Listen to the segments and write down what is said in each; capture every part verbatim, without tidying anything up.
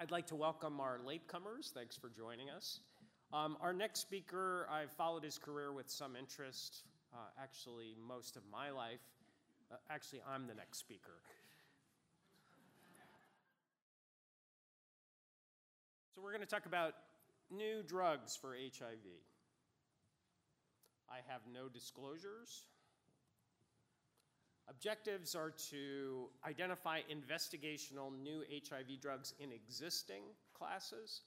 I'd like to welcome our latecomers. Thanks for joining us. Um, our next speaker, I've followed his career with some interest, uh, actually most of my life. Uh, actually, I'm the next speaker. So we're going to talk about new drugs for H I V. I have no disclosures. Objectives are to identify investigational new H I V drugs in existing classes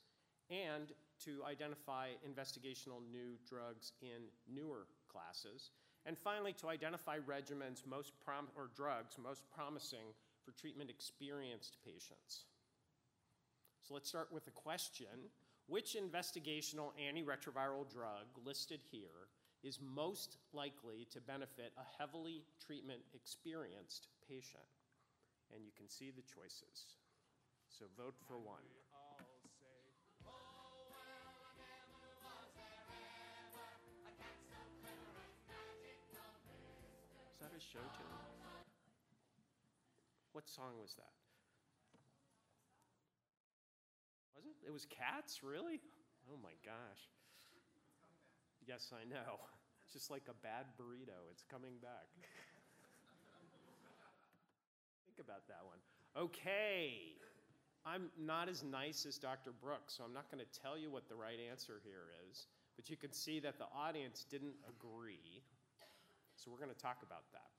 and to identify investigational new drugs in newer classes. And finally, to identify regimens most prom or drugs most promising for treatment-experienced patients. So let's start with a question. Which investigational antiretroviral drug listed here is most likely to benefit a heavily treatment-experienced patient? And you can see the choices. So vote for one. Is that a show tune? What song was that? Was it? It was Cats, really? Oh my gosh. Yes, I know. It's just like a bad burrito. It's coming back. Think about that one. Okay. I'm not as nice as Doctor Brooks, so I'm not going to tell you what the right answer here is. But you can see that the audience didn't agree. So we're going to talk about that.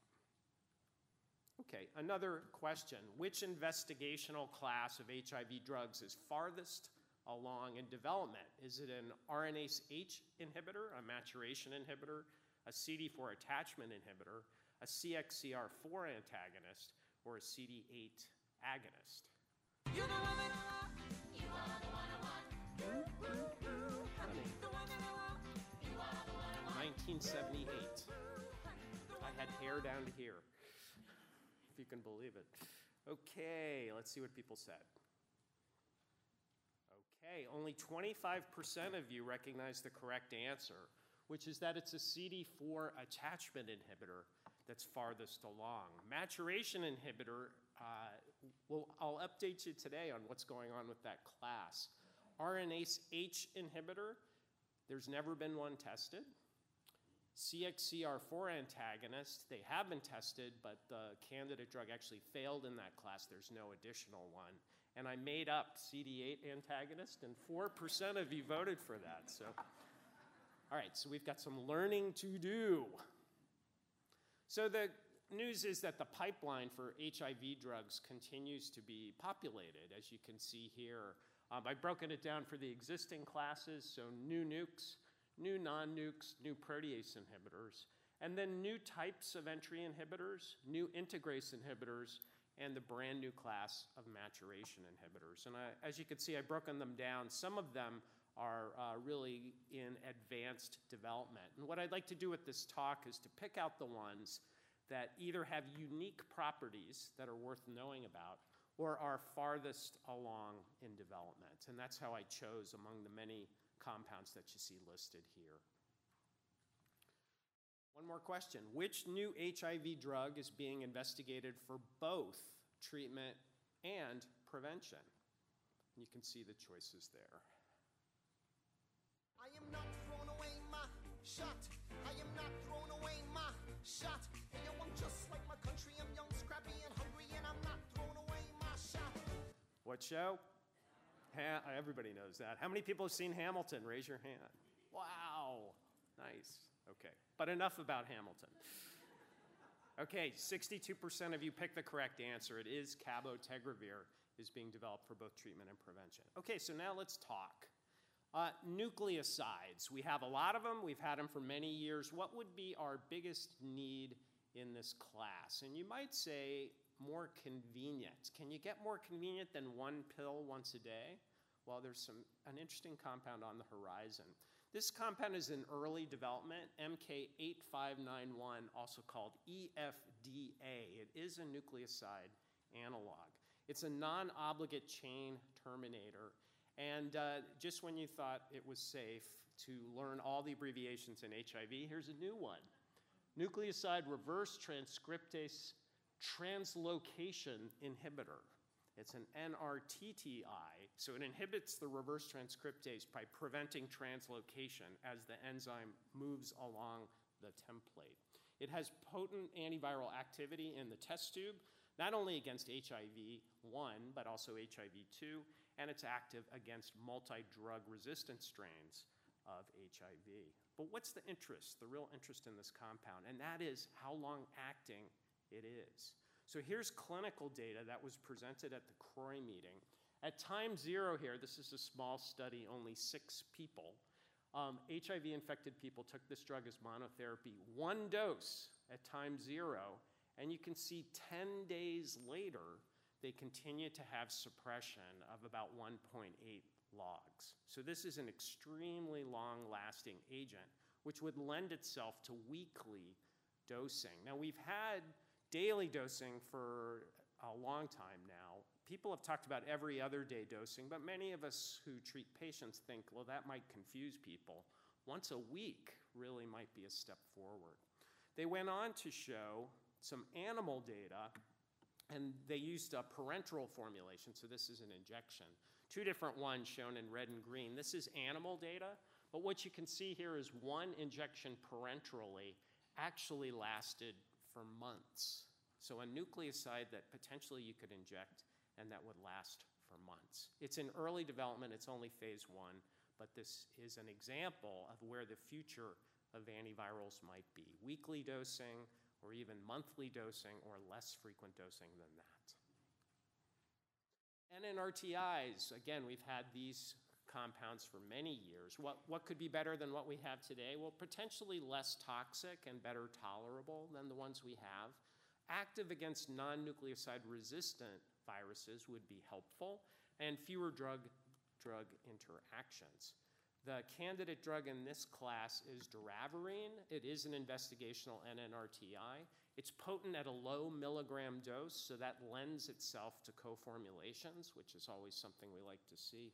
Okay, another question. Which investigational class of H I V drugs is farthest along in development? Is it an R Nase H inhibitor, a maturation inhibitor, a C D four attachment inhibitor, a C X C R four antagonist, or a C D eight agonist? You're the woman I want. You are the one I want. Ooh, ooh, ooh, honey. The woman I want. You are the one I want. nineteen seventy-eight. Ooh, ooh, ooh, I had hair down to here, if you can believe it. Okay, let's see what people said. Okay, only twenty-five percent of you recognize the correct answer, which is that it's a C D four attachment inhibitor that's farthest along. Maturation inhibitor, uh, well, I'll update you today on what's going on with that class. R Nase H inhibitor, there's never been one tested. C X C R four antagonist, they have been tested, but the candidate drug actually failed in that class. There's no additional one. And I made up C D eight antagonist, and four percent of you voted for that. So, all right, so we've got some learning to do. So the news is that the pipeline for H I V drugs continues to be populated, as you can see here. Um, I've broken it down for the existing classes, so new nukes, new non-nukes, new protease inhibitors, and then new types of entry inhibitors, new integrase inhibitors, and the brand new class of maturation inhibitors. And I, as you can see, I've broken them down. Some of them are uh, really in advanced development. And what I'd like to do with this talk is to pick out the ones that either have unique properties that are worth knowing about or are farthest along in development. And that's how I chose among the many compounds that you see listed here. One more question. Which new H I V drug is being investigated for both treatment and prevention? You can see the choices there. I am not throwing away my shot. I am not throwing away my shot. And yo, I'm just like my country. I'm young, scrappy, and hungry, and I'm not throwing away my shot. What show? Ha- everybody knows that. How many people have seen Hamilton? Raise your hand. Wow. Nice. Okay, but enough about Hamilton. Okay, sixty-two percent of you picked the correct answer. It is cabotegravir is being developed for both treatment and prevention. Okay, so now let's talk. Uh, nucleosides, we have a lot of them. We've had them for many years. What would be our biggest need in this class? And you might say more convenient. Can you get more convenient than one pill once a day? Well, there's some, an interesting compound on the horizon. This compound is in early development, M K eight five nine one, also called E F D A. It is a nucleoside analog. It's a non-obligate chain terminator. And uh, just when you thought it was safe to learn all the abbreviations in H I V, here's a new one. Nucleoside reverse transcriptase translocation inhibitor. It's an N R T T I, so it inhibits the reverse transcriptase by preventing translocation as the enzyme moves along the template. It has potent antiviral activity in the test tube, not only against H I V one, but also H I V two, and it's active against multi-drug resistant strains of H I V. But what's the interest, the real interest in this compound? And that is how long-acting it is. So here's clinical data that was presented at the C R O I meeting. At time zero here, this is a small study, only six people. Um, H I V-infected people took this drug as monotherapy, one dose at time zero, and you can see ten days later, they continue to have suppression of about one point eight logs. So this is an extremely long-lasting agent, which would lend itself to weekly dosing. Now, we've had daily dosing for a long time now. People have talked about every other day dosing, but many of us who treat patients think, well, that might confuse people. Once a week really might be a step forward. They went on to show some animal data, and they used a parenteral formulation, so this is an injection. Two different ones shown in red and green. This is animal data, but what you can see here is one injection parenterally actually lasted for months. So a nucleoside that potentially you could inject and that would last for months. It's in early development, it's only phase one, but this is an example of where the future of antivirals might be. Weekly dosing, or even monthly dosing, or less frequent dosing than that. N R T I s, again, we've had these compounds for many years. What, what could be better than what we have today? Well, potentially less toxic and better tolerable than the ones we have. Active against non-nucleoside resistant viruses would be helpful, and fewer drug-drug interactions. The candidate drug in this class is doravirine. It is an investigational N R T I. It's potent at a low milligram dose, so that lends itself to co-formulations, which is always something we like to see.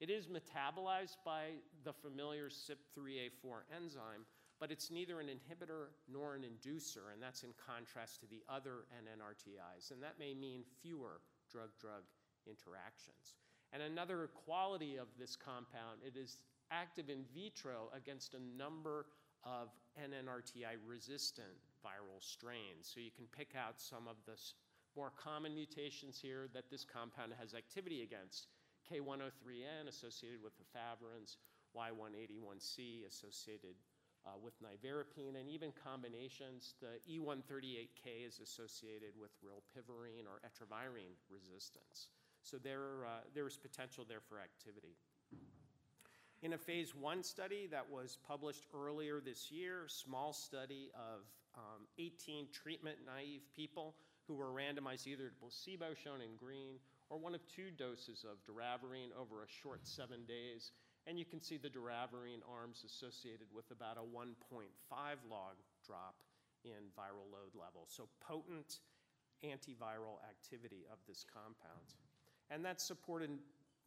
It is metabolized by the familiar C Y P three A four enzyme, but it's neither an inhibitor nor an inducer, and that's in contrast to the other N R T I s, and that may mean fewer drug-drug interactions. And another quality of this compound, it is active in vitro against a number of N R T I resistant viral strains. So you can pick out some of the more common mutations here that this compound has activity against. K one oh three N associated with efavirenz, Y one eighty-one C associated uh, with nevirapine, and even combinations. The E one thirty-eight K is associated with rilpivirine or etravirine resistance. So there, uh, there is potential there for activity. In a phase one study that was published earlier this year, small study of um, eighteen treatment-naive people who were randomized either to placebo, shown in green, or one of two doses of doravirine over a short seven days. And you can see the doravirine arms associated with about a one point five log drop in viral load level. So potent antiviral activity of this compound. And that's supported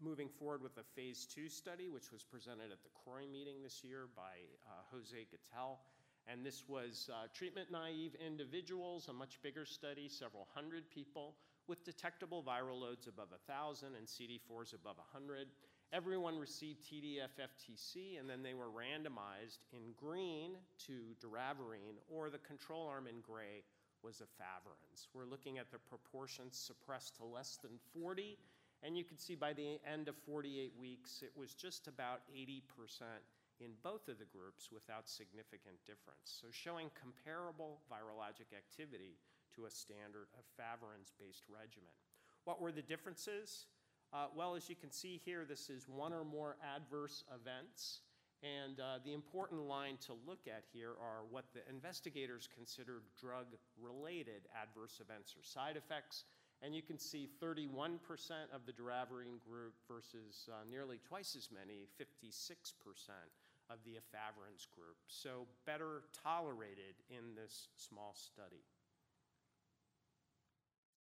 moving forward with a phase two study, which was presented at the C R O I meeting this year by uh, Jose Gattel. And this was uh, treatment-naive individuals, a much bigger study, several hundred people, with detectable viral loads above one thousand and C D fours above one hundred. Everyone received T D F F T C, and then they were randomized in green to doravirine, or the control arm in gray was efavirenz. We're looking at the proportions suppressed to less than forty, and you can see by the end of forty-eight weeks, it was just about eighty percent in both of the groups without significant difference. So showing comparable virologic activity to a standard efavirenz-based regimen. What were the differences? Uh, well, as you can see here, this is one or more adverse events. And uh, the important line to look at here are what the investigators considered drug-related adverse events or side effects. And you can see thirty-one percent of the doravirine group versus uh, nearly twice as many, fifty-six percent of the efavirenz group. So better tolerated in this small study.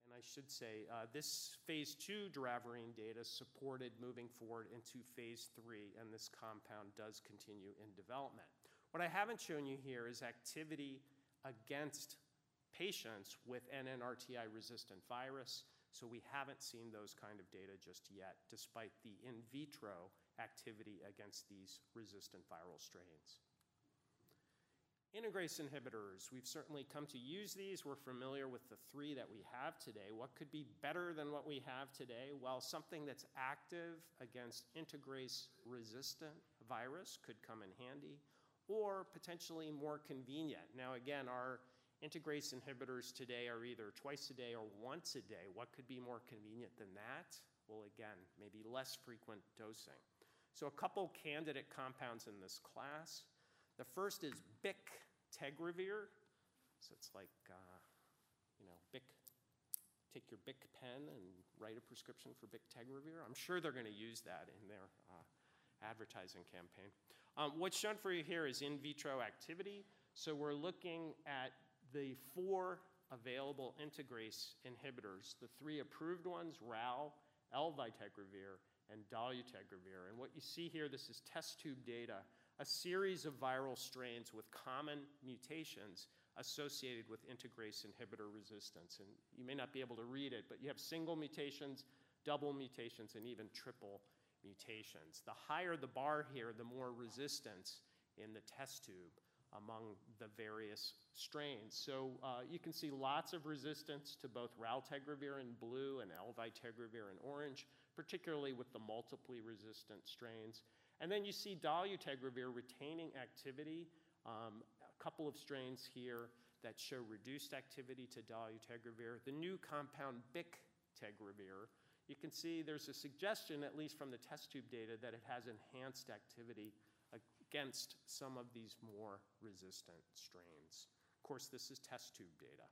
And I should say, uh, this phase two doravirine data supported moving forward into phase three, and this compound does continue in development. What I haven't shown you here is activity against patients with N R T I resistant virus. So we haven't seen those kind of data just yet, despite the in vitro activity against these resistant viral strains. Integrase inhibitors, we've certainly come to use these. We're familiar with the three that we have today. What could be better than what we have today? Well, something that's active against integrase-resistant virus could come in handy, or potentially more convenient. Now, again, our integrase inhibitors today are either twice a day or once a day. What could be more convenient than that? Well, again, maybe less frequent dosing. So a couple candidate compounds in this class. The first is Bictegravir. So it's like, uh, you know, Bic, take your Bic pen and write a prescription for Bictegravir. I'm sure they're going to use that in their uh, advertising campaign. Um, what's shown for you here is in vitro activity. So we're looking at the four available integrase inhibitors, the three approved ones, RAL, Elvitegravir, and dolutegravir. And what you see here, this is test tube data, a series of viral strains with common mutations associated with integrase inhibitor resistance. And you may not be able to read it, but you have single mutations, double mutations, and even triple mutations. The higher the bar here, the more resistance in the test tube among the various strains. So uh, you can see lots of resistance to both raltegravir in blue and elvitegravir in orange, particularly with the multiply resistant strains. And then you see dolutegravir retaining activity, um, a couple of strains here that show reduced activity to dolutegravir. The new compound Bictegravir, you can see there's a suggestion, at least from the test tube data, that it has enhanced activity against some of these more resistant strains. Of course, this is test tube data.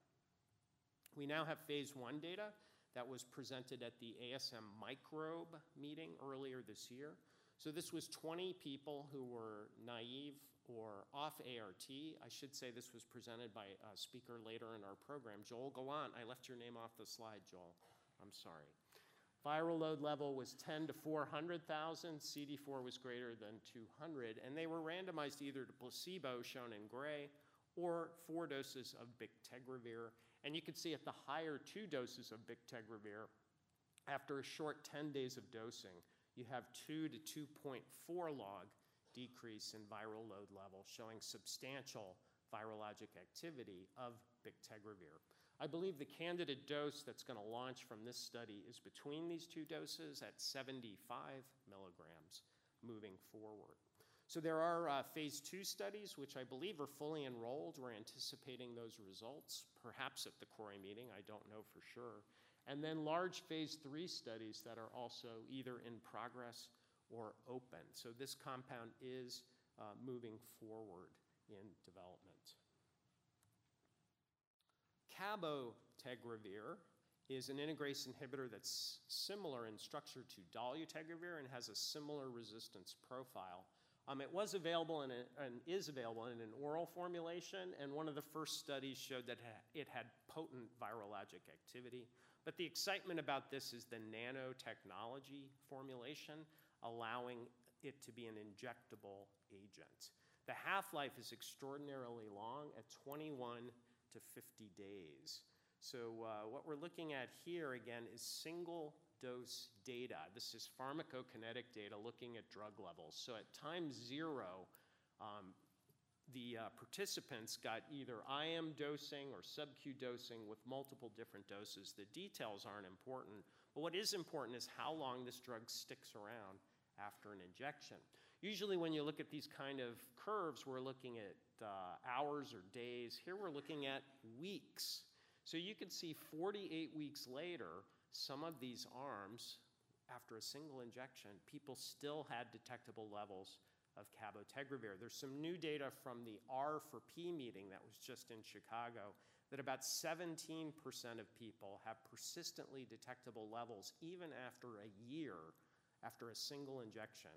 We now have phase one data that was presented at the A S M microbe meeting earlier this year. So this was twenty people who were naive or off A R T. I should say this was presented by a speaker later in our program, Joel Gallant. I left your name off the slide, Joel. I'm sorry. Viral load level was ten to four hundred thousand. C D four was greater than two hundred. And they were randomized either to placebo, shown in gray, or four doses of Bictegravir. And you can see at the higher two doses of Bictegravir, after a short ten days of dosing, you have two to two point four log decrease in viral load level, showing substantial virologic activity of Bictegravir. I believe the candidate dose that's going to launch from this study is between these two doses at seventy-five milligrams moving forward. So there are uh, phase two studies, which I believe are fully enrolled. We're anticipating those results, perhaps at the C R O I meeting. I don't know for sure. And then large phase three studies that are also either in progress or open. So this compound is uh, moving forward in development. Cabotegravir is an integrase inhibitor that's similar in structure to dolutegravir and has a similar resistance profile. Um, it was available in a, and is available in an oral formulation, and one of the first studies showed that it had potent virologic activity. But the excitement about this is the nanotechnology formulation, allowing it to be an injectable agent. The half-life is extraordinarily long at twenty-one to fifty days. So uh, what we're looking at here, again, is single dose data. This is pharmacokinetic data looking at drug levels. So at time zero, um, the uh, participants got either I M dosing or sub-Q dosing with multiple different doses. The details aren't important, but what is important is how long this drug sticks around after an injection. Usually when you look at these kind of curves, we're looking at uh, hours or days. Here we're looking at weeks. So you can see forty-eight weeks later, some of these arms, after a single injection, people still had detectable levels of cabotegravir. There's some new data from the R for P meeting that was just in Chicago that about seventeen percent of people have persistently detectable levels even after a year after a single injection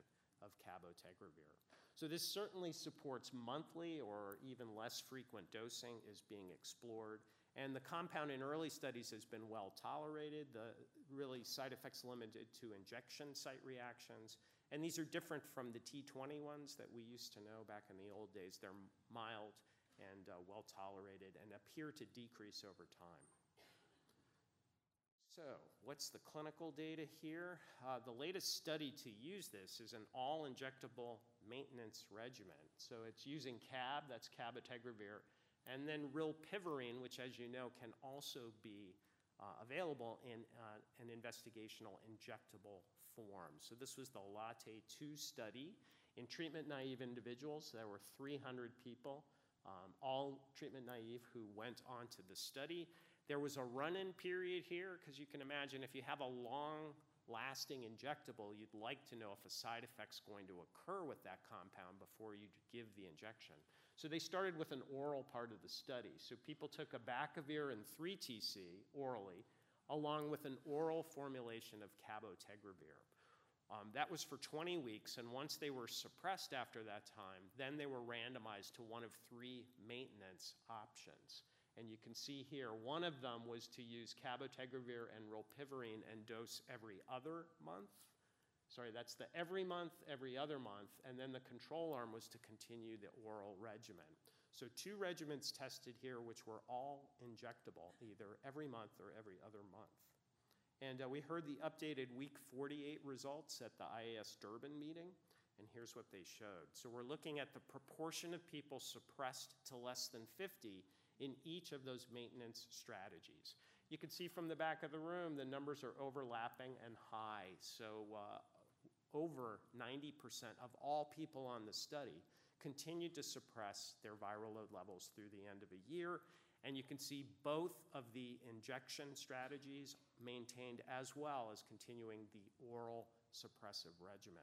of cabotegravir. So this certainly supports monthly or even less frequent dosing is being explored. And the compound in early studies has been well tolerated. The really side effects limited to injection site reactions. And these are different from the T twenty ones that we used to know back in the old days. They're mild and uh, well tolerated and appear to decrease over time. So what's the clinical data here? Uh, the latest study to use this is an all-injectable maintenance regimen. So it's using cab, that's cabotegravir, and then rilpivirine, which, as you know, can also be uh, available in uh, an investigational injectable form. So this was the LATTE two study. In treatment-naive individuals, there were three hundred people, um, all treatment-naive, who went on to the study. There was a run-in period here, because you can imagine if you have a long-lasting injectable, you'd like to know if a side effect's going to occur with that compound before you give the injection. So they started with an oral part of the study. So people took abacavir and three T C orally, along with an oral formulation of cabotegravir. Um, that was for twenty weeks, and once they were suppressed after that time, then they were randomized to one of three maintenance options. And you can see here, one of them was to use cabotegravir and rilpivirine and dose every other month. Sorry, that's the every month, every other month. And then the control arm was to continue the oral regimen. So two regimens tested here, which were all injectable, either every month or every other month. And uh, we heard the updated week forty-eight results at the I A S Durban meeting. And here's what they showed. So we're looking at the proportion of people suppressed to less than fifty in each of those maintenance strategies. You can see from the back of the room, the numbers are overlapping and high. So uh, over ninety percent of all people on the study continued to suppress their viral load levels through the end of a year. And you can see both of the injection strategies maintained as well as continuing the oral suppressive regimen.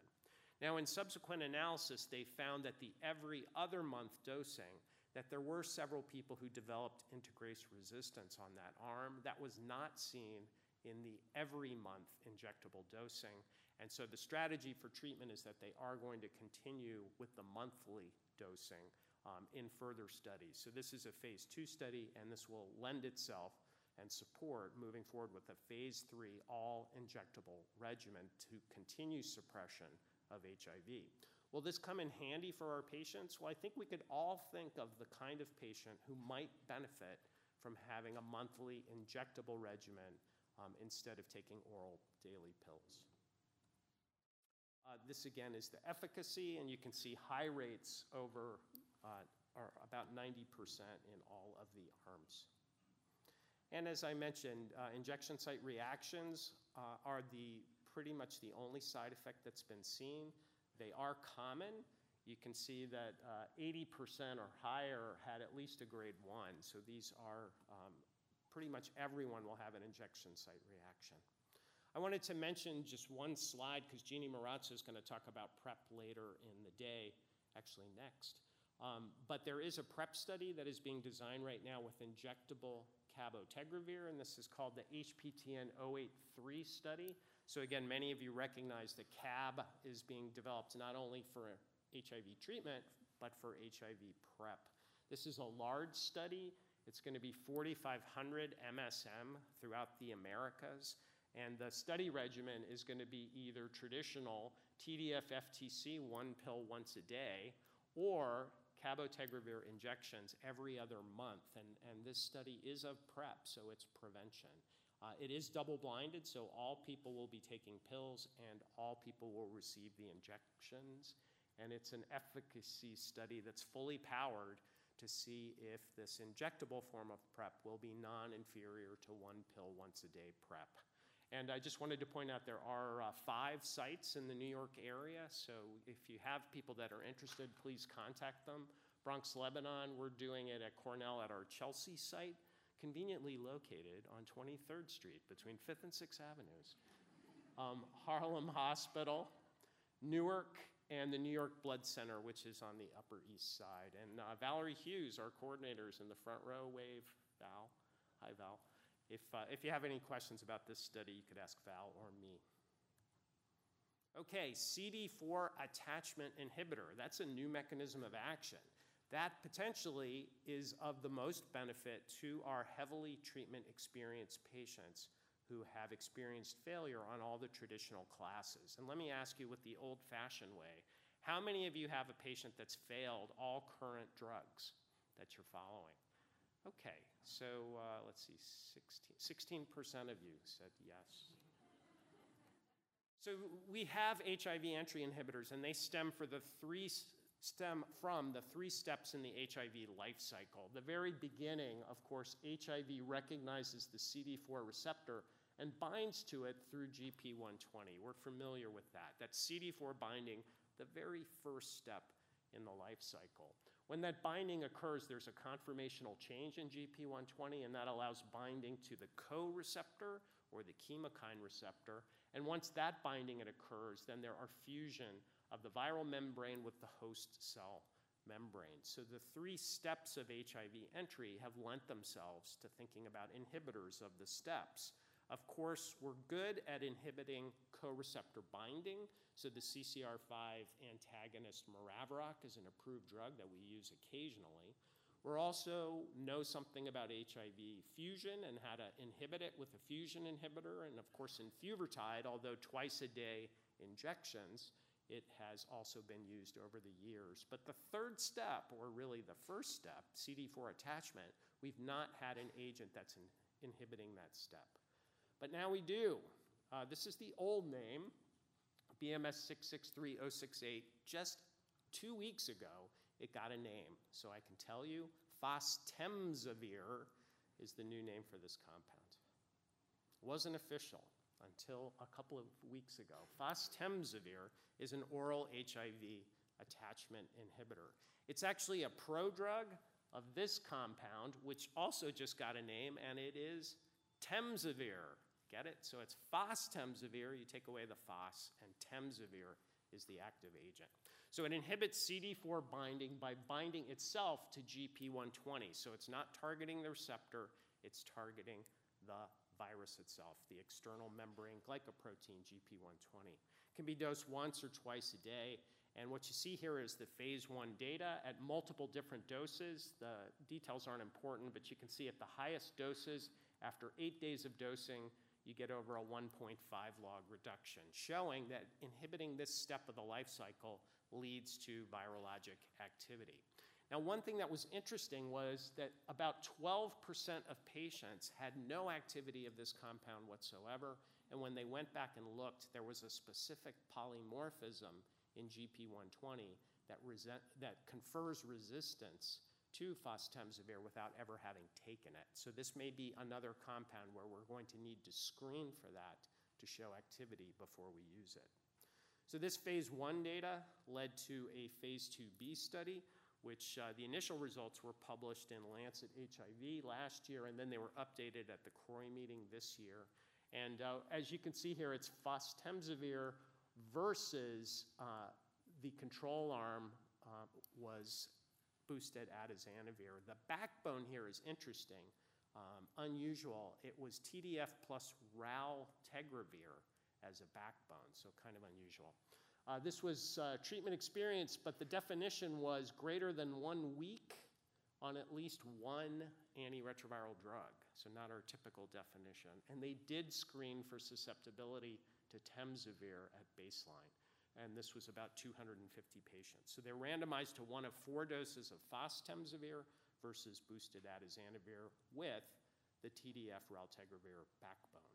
Now, in subsequent analysis, they found that the every other month dosing, that there were several people who developed integrase resistance on that arm. That was not seen in the every month injectable dosing. And so the strategy for treatment is that they are going to continue with the monthly dosing um, in further studies. So this is a phase two study, and this will lend itself and support moving forward with a phase three all injectable regimen to continue suppression of H I V. Will this come in handy for our patients? Well, I think we could all think of the kind of patient who might benefit from having a monthly injectable regimen um, instead of taking oral daily pills. Uh, this again is the efficacy, and you can see high rates over uh, are about ninety percent in all of the arms. And as I mentioned, uh, injection site reactions uh, are the pretty much the only side effect that's been seen. They are common. You can see that uh, eighty percent or higher had at least a grade one. So these are um, pretty much everyone will have an injection site reaction. I wanted to mention just one slide because Jeannie Marazzo is going to talk about PrEP later in the day, actually next. Um, but there is a PrEP study that is being designed right now with injectable cabotegravir, and this is called the H P T N zero eight three study. So again, many of you recognize that cab is being developed not only for H I V treatment, but for H I V PrEP. This is a large study. It's going to be forty-five hundred M S M throughout the Americas. And the study regimen is going to be either traditional T D F F T C, one pill once a day, or cabotegravir injections every other month. And, and this study is of PrEP, so it's prevention. Uh, it is double-blinded, so all people will be taking pills and all people will receive the injections. And it's an efficacy study that's fully powered to see if this injectable form of PrEP will be non-inferior to one pill once a day PrEP. And I just wanted to point out there are uh, five sites in the New York area, so if you have people that are interested, please contact them. Bronx, Lebanon, we're doing it at Cornell at our Chelsea site, conveniently located on twenty-third Street between fifth and sixth Avenues. Um, Harlem Hospital, Newark, and the New York Blood Center, which is on the Upper East Side. And uh, Valerie Hughes, our coordinator, is in the front row. Wave, Val. Hi, Val. If, uh, if you have any questions about this study, you could ask Val or me. Okay, C D four attachment inhibitor. That's a new mechanism of action. That potentially is of the most benefit to our heavily treatment-experienced patients who have experienced failure on all the traditional classes. And let me ask you with the old-fashioned way, how many of you have a patient that's failed all current drugs that you're following? Okay, so uh, let's see, sixteen percent of you said yes. So we have H I V entry inhibitors, and they stem for the three stem from the three steps in the H I V life cycle. The very beginning, of course, H I V recognizes the C D four receptor and binds to it through G P one twenty. We're familiar with that. That C D four binding, the very first step in the life cycle. When that binding occurs, there's a conformational change in G P one twenty, and that allows binding to the co-receptor or the chemokine receptor. And once that binding it occurs, then there are fusion of the viral membrane with the host cell membrane. So the three steps of H I V entry have lent themselves to thinking about inhibitors of the steps. Of course, we're good at inhibiting co-receptor binding, so the C C R five antagonist maraviroc is an approved drug that we use occasionally. We also know something about H I V fusion and how to inhibit it with a fusion inhibitor, and of course in Fuvertide, although twice a day injections, it has also been used over the years. But the third step, or really the first step, C D four attachment, we've not had an agent that's in- inhibiting that step. But now we do. Uh, this is the old name, B M S six six three oh six eight. Just two weeks ago, it got a name. So I can tell you, Fostemsavir is the new name for this compound. It wasn't official until a couple of weeks ago. Fostemsavir is an oral H I V attachment inhibitor. It's actually a prodrug of this compound, which also just got a name, and it is Temsavir, get it? So it's Fostemsavir, you take away the Fos, and Temsavir is the active agent. So it inhibits C D four binding by binding itself to G P one twenty. So it's not targeting the receptor, it's targeting the virus itself, the external membrane glycoprotein G P one twenty. It can be dosed once or twice a day. And what you see here is the phase one data at multiple different doses. The details aren't important, but you can see at the highest doses, after eight days of dosing, you get over a one point five log reduction, showing that inhibiting this step of the life cycle leads to virologic activity. Now, one thing that was interesting was that about twelve percent of patients had no activity of this compound whatsoever, and when they went back and looked, there was a specific polymorphism in G P one twenty that, resent, that confers resistance to Fostemsavir without ever having taken it. So this may be another compound where we're going to need to screen for that to show activity before we use it. So this phase one data led to a phase two B study, which uh, the initial results were published in Lancet H I V last year, and then they were updated at the C R O I meeting this year. And uh, as you can see here, it's Fostemsavir versus uh, the control arm uh, was boosted atazanavir. The backbone here is interesting, um, unusual. It was T D F plus raltegravir as a backbone, so kind of unusual. Uh, this was uh, treatment experience, but the definition was greater than one week on at least one antiretroviral drug, so not our typical definition. And they did screen for susceptibility to Temsavir at baseline, and this was about two hundred fifty patients. So they're randomized to one of four doses of Fostemsavir versus boosted atazanavir with the T D F raltegravir backbone.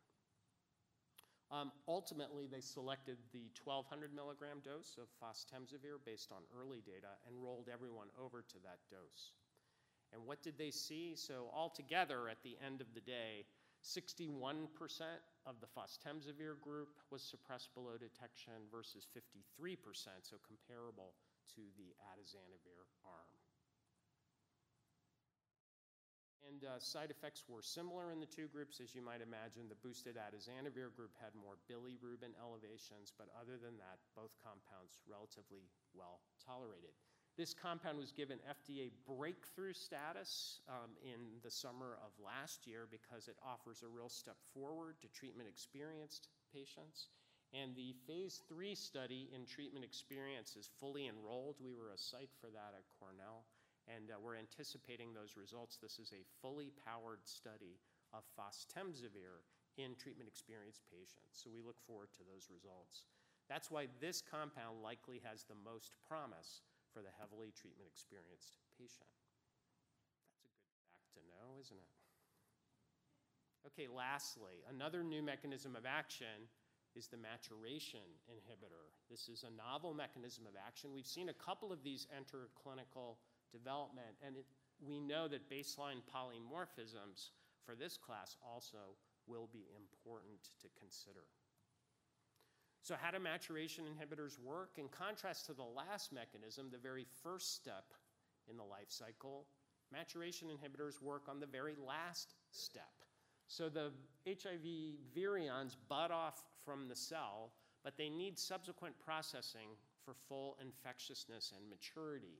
Um, ultimately, they selected the twelve hundred milligram dose of Fostemsavir based on early data and rolled everyone over to that dose. And what did they see? So altogether, at the end of the day, sixty-one percent of the Fostemsavir group was suppressed below detection versus fifty-three percent, so comparable to the atazanavir arm. And uh, side effects were similar in the two groups. As you might imagine, the boosted atazanavir group had more bilirubin elevations, but other than that, both compounds relatively well tolerated. This compound was given F D A breakthrough status um, in the summer of last year because it offers a real step forward to treatment-experienced patients. And the phase three study in treatment experience is fully enrolled. We were a site for that at Cornell, and uh, we're anticipating those results. This is a fully powered study of Fostemsavir in treatment-experienced patients, so we look forward to those results. That's why this compound likely has the most promise for the heavily treatment-experienced patient. That's a good fact to know. isn't it? Okay, lastly, another new mechanism of action is the maturation inhibitor. This is a novel mechanism of action. We've seen a couple of these enter clinical development, and it, we know that baseline polymorphisms for this class also will be important to consider. So how do maturation inhibitors work? In contrast to the last mechanism, the very first step in the life cycle, maturation inhibitors work on the very last step. So the H I V virions bud off from the cell, but they need subsequent processing for full infectiousness and maturity.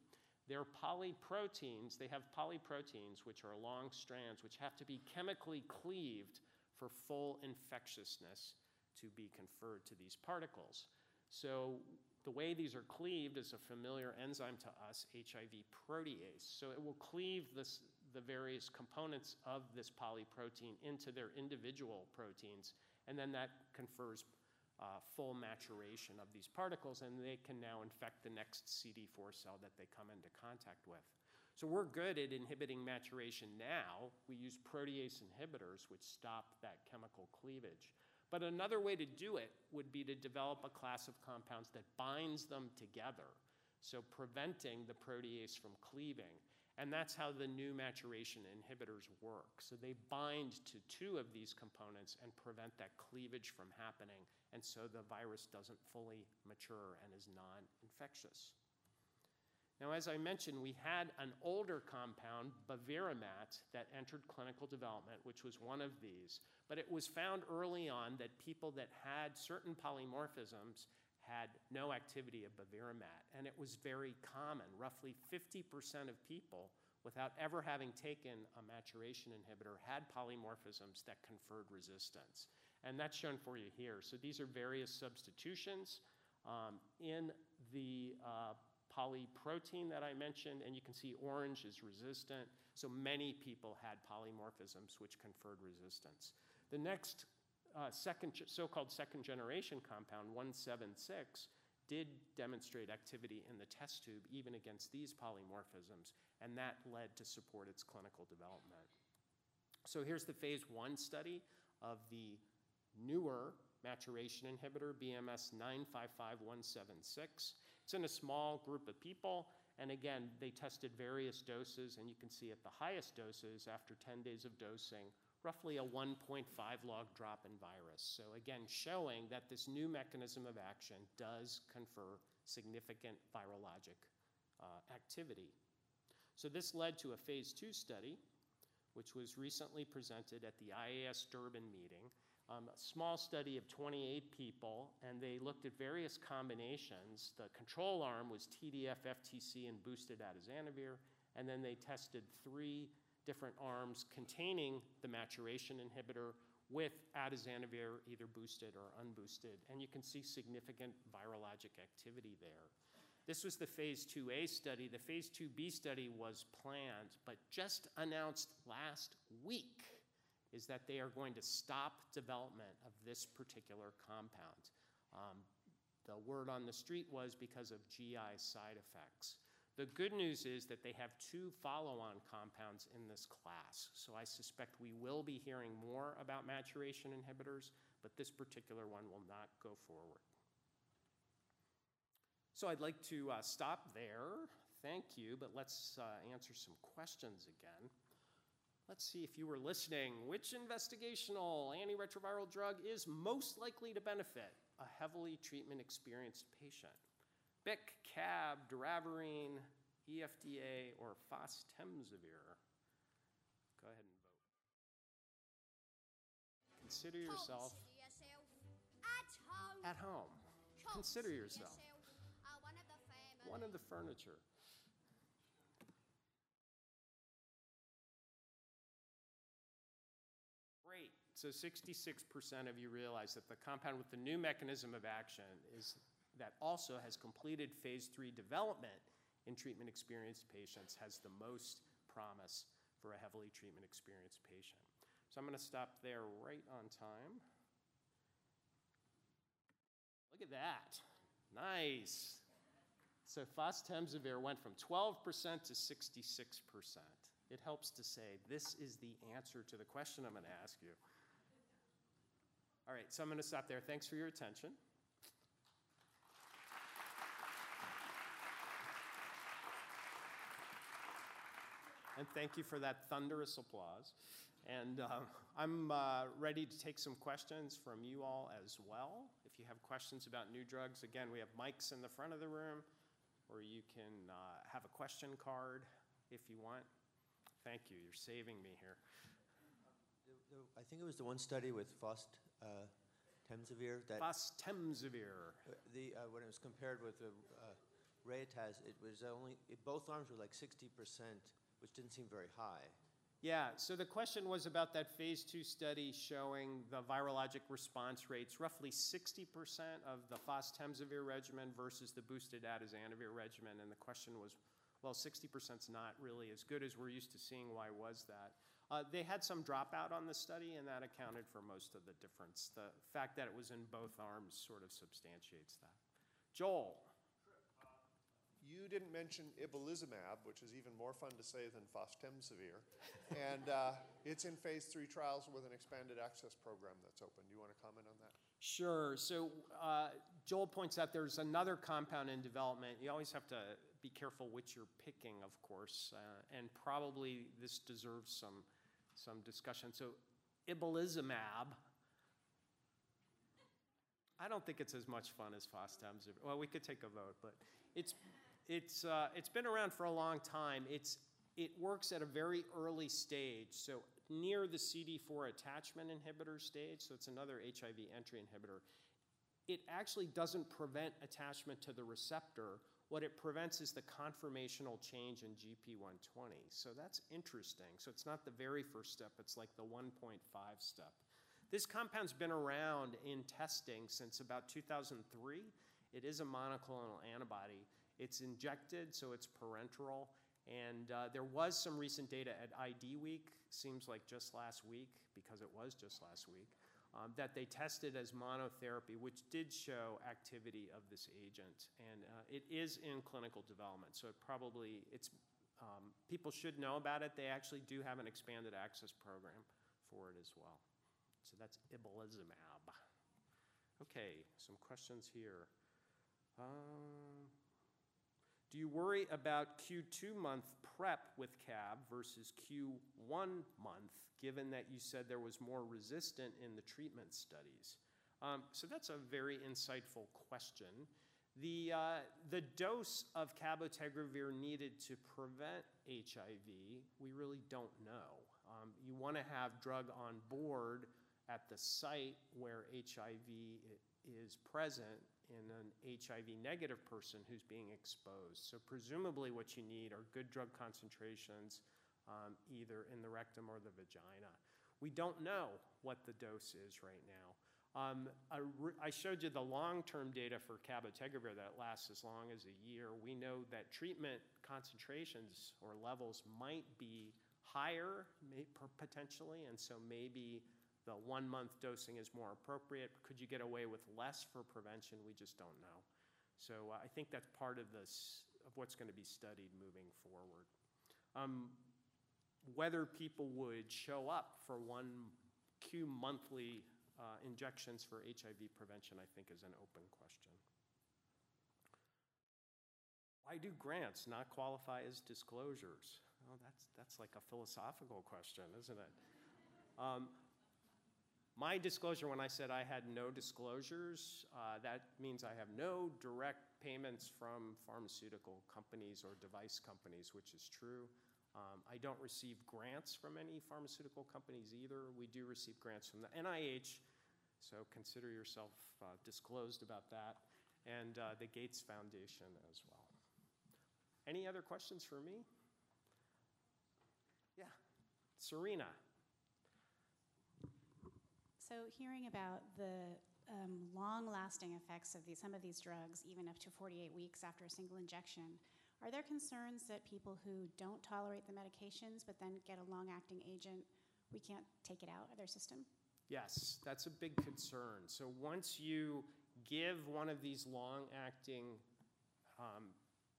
They're polyproteins. They have polyproteins, which are long strands, which have to be chemically cleaved for full infectiousness to be conferred to these particles. So the way these are cleaved is a familiar enzyme to us, H I V protease. So it will cleave this, the various components of this polyprotein into their individual proteins, and then that confers uh, full maturation of these particles, and they can now infect the next C D four cell that they come into contact with. So we're good at inhibiting maturation now. We use protease inhibitors, which stop that chemical cleavage. But another way to do it would be to develop a class of compounds that binds them together, so preventing the protease from cleaving. And that's how the new maturation inhibitors work. So they bind to two of these components and prevent that cleavage from happening, and so the virus doesn't fully mature and is non-infectious. Now, as I mentioned, we had an older compound, bevirimat, that entered clinical development, which was one of these. But it was found early on that people that had certain polymorphisms had no activity of bevirimat, and it was very common. Roughly fifty percent of people, without ever having taken a maturation inhibitor, had polymorphisms that conferred resistance. And that's shown for you here. So these are various substitutions um, in the uh, polyprotein that I mentioned, and you can see orange is resistant. So many people had polymorphisms which conferred resistance. The next uh, second, so-called second-generation compound, one seventy-six, did demonstrate activity in the test tube even against these polymorphisms, and that led to support its clinical development. So here's the phase one study of the newer maturation inhibitor, B M S nine five five one seven six. It's in a small group of people, and again, they tested various doses, and you can see at the highest doses, after ten days of dosing, roughly a one point five log drop in virus. So again, showing that this new mechanism of action does confer significant virologic uh, activity. So this led to a phase two study, which was recently presented at the I A S Durban meeting. Um, a small study of twenty-eight people, and they looked at various combinations. The control arm was T D F, F T C, and boosted atazanavir, and then they tested three different arms containing the maturation inhibitor with atazanavir, either boosted or unboosted, and you can see significant virologic activity there. This was the phase two A study. The phase two B study was planned, but just announced last week is that they are going to stop development of this particular compound. Um, the word on the street was because of G I side effects. The good news is that they have two follow-on compounds in this class, so I suspect we will be hearing more about maturation inhibitors, but this particular one will not go forward. So I'd like to uh, stop there. Thank you, but let's uh, answer some questions again. Let's see if you were listening. Which investigational antiretroviral drug is most likely to benefit a heavily treatment-experienced patient? Bic, Cab, doravirine, E F D A, or Fostemsavir? Go ahead and vote. Consider yourself at home. At home. Consider yourself one of the furniture. Great. So sixty-six percent of you realize that the compound with the new mechanism of action is that also has completed phase three development in treatment-experienced patients has the most promise for a heavily treatment-experienced patient. So I'm going to stop there right on time. Look at that. Nice. So fostemsavir went from twelve percent to sixty-six percent. It helps to say, this is the answer to the question I'm going to ask you. All right, so I'm going to stop there. Thanks for your attention. And thank you for that thunderous applause. And uh, I'm uh, ready to take some questions from you all as well. If you have questions about new drugs, again, we have mics in the front of the room, or you can uh, have a question card if you want. Thank you. You're saving me here. I think it was the one study with Fostemsavir. Uh, Fostemsavir. The uh, when it was compared with uh, uh, Reataz, it was only it, both arms were like sixty percent. Which didn't seem very high. Yeah, so the question was about that phase two study showing the virologic response rates, roughly sixty percent of the Fostemsavir regimen versus the boosted atazanavir regimen. And the question was, well, sixty percent is not really as good as we're used to seeing. Why was that? Uh, they had some dropout on the study, and that accounted for most of the difference. The fact that it was in both arms sort of substantiates that. Joel. You didn't mention ibalizumab, which is even more fun to say than Fostemsavir, and uh, it's in phase three trials with an expanded access program that's open. Do you want to comment on that? Sure. So uh, Joel points out there's another compound in development. You always have to be careful which you're picking, of course, uh, and probably this deserves some, some discussion. So ibalizumab. I don't think it's as much fun as Fostemsavir. Well, we could take a vote, but it's it's uh, it's been around for a long time. It's it works at a very early stage, so near the C D four attachment inhibitor stage. So it's another H I V entry inhibitor. It actually doesn't prevent attachment to the receptor. What it prevents is the conformational change in G P one twenty. So that's interesting. So it's not the very first step. It's like the one point five step. This compound's been around in testing since about two thousand three. It is a monoclonal antibody. It's injected, so it's parenteral. And uh, there was some recent data at I D Week, seems like just last week, because it was just last week, um, that they tested as monotherapy, which did show activity of this agent. And uh, it is in clinical development, so it probably, it's, um, people should know about it. They actually do have an expanded access program for it as well. So that's ibalizumab. Okay, some questions here. Um, do you worry about Q two month prep with C A B versus Q one month, given that you said there was more resistant in the treatment studies? Um, so that's a very insightful question. The, uh, the dose of cabotegravir needed to prevent H I V, we really don't know. Um, you want to have drug on board at the site where H I V is present in an H I V negative person who's being exposed. So presumably what you need are good drug concentrations um, either in the rectum or the vagina. We don't know what the dose is right now. Um, I, I showed you the long-term data for cabotegravir that lasts as long as a year. We know that treatment concentrations or levels might be higher may, potentially, and so maybe the one-month dosing is more appropriate. Could you get away with less for prevention? We just don't know. So uh, I think that's part of this, of what's going to be studied moving forward. Um, whether people would show up for one Q monthly uh, injections for H I V prevention, I think, is an open question. Why do grants not qualify as disclosures? Oh, that's, that's like a philosophical question, isn't it? Um, my disclosure, when I said I had no disclosures, uh, that means I have no direct payments from pharmaceutical companies or device companies, which is true. Um, I don't receive grants from any pharmaceutical companies either. We do receive grants from the N I H, so consider yourself uh, disclosed about that, and uh, the Gates Foundation as well. Any other questions for me? Yeah, Serena. So hearing about the um, long-lasting effects of these, some of these drugs, even up to forty-eight weeks after a single injection, are there concerns that people who don't tolerate the medications but then get a long-acting agent, we can't take it out of their system? Yes, that's a big concern. So once you give one of these long-acting um,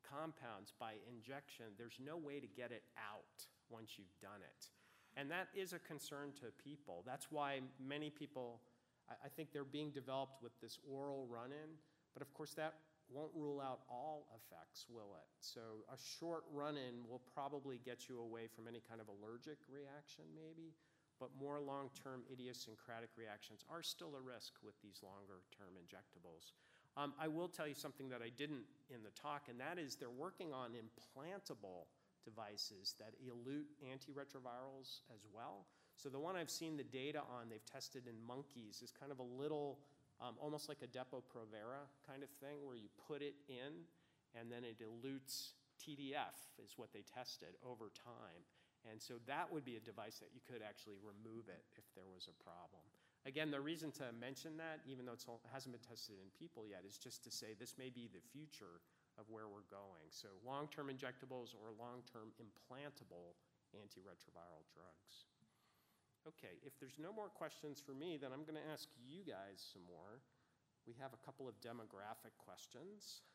compounds by injection, there's no way to get it out once you've done it. And that is a concern to people. That's why many people, I, I think they're being developed with this oral run-in, but of course that won't rule out all effects, will it? So a short run-in will probably get you away from any kind of allergic reaction maybe, but more long-term idiosyncratic reactions are still a risk with these longer-term injectables. Um, I will tell you something that I didn't in the talk, and that is they're working on implantable devices that elute antiretrovirals as well. So the one I've seen the data on, they've tested in monkeys, is kind of a little, um, almost like a Depo-Provera kind of thing where you put it in and then it elutes T D F is what they tested over time. And so that would be a device that you could actually remove it if there was a problem. Again, the reason to mention that, even though it's, it hasn't been tested in people yet, is just to say this may be the future of where we're going. So long-term injectables or long-term implantable antiretroviral drugs. Okay, if there's no more questions for me, then I'm going to ask you guys some more. We have a couple of demographic questions.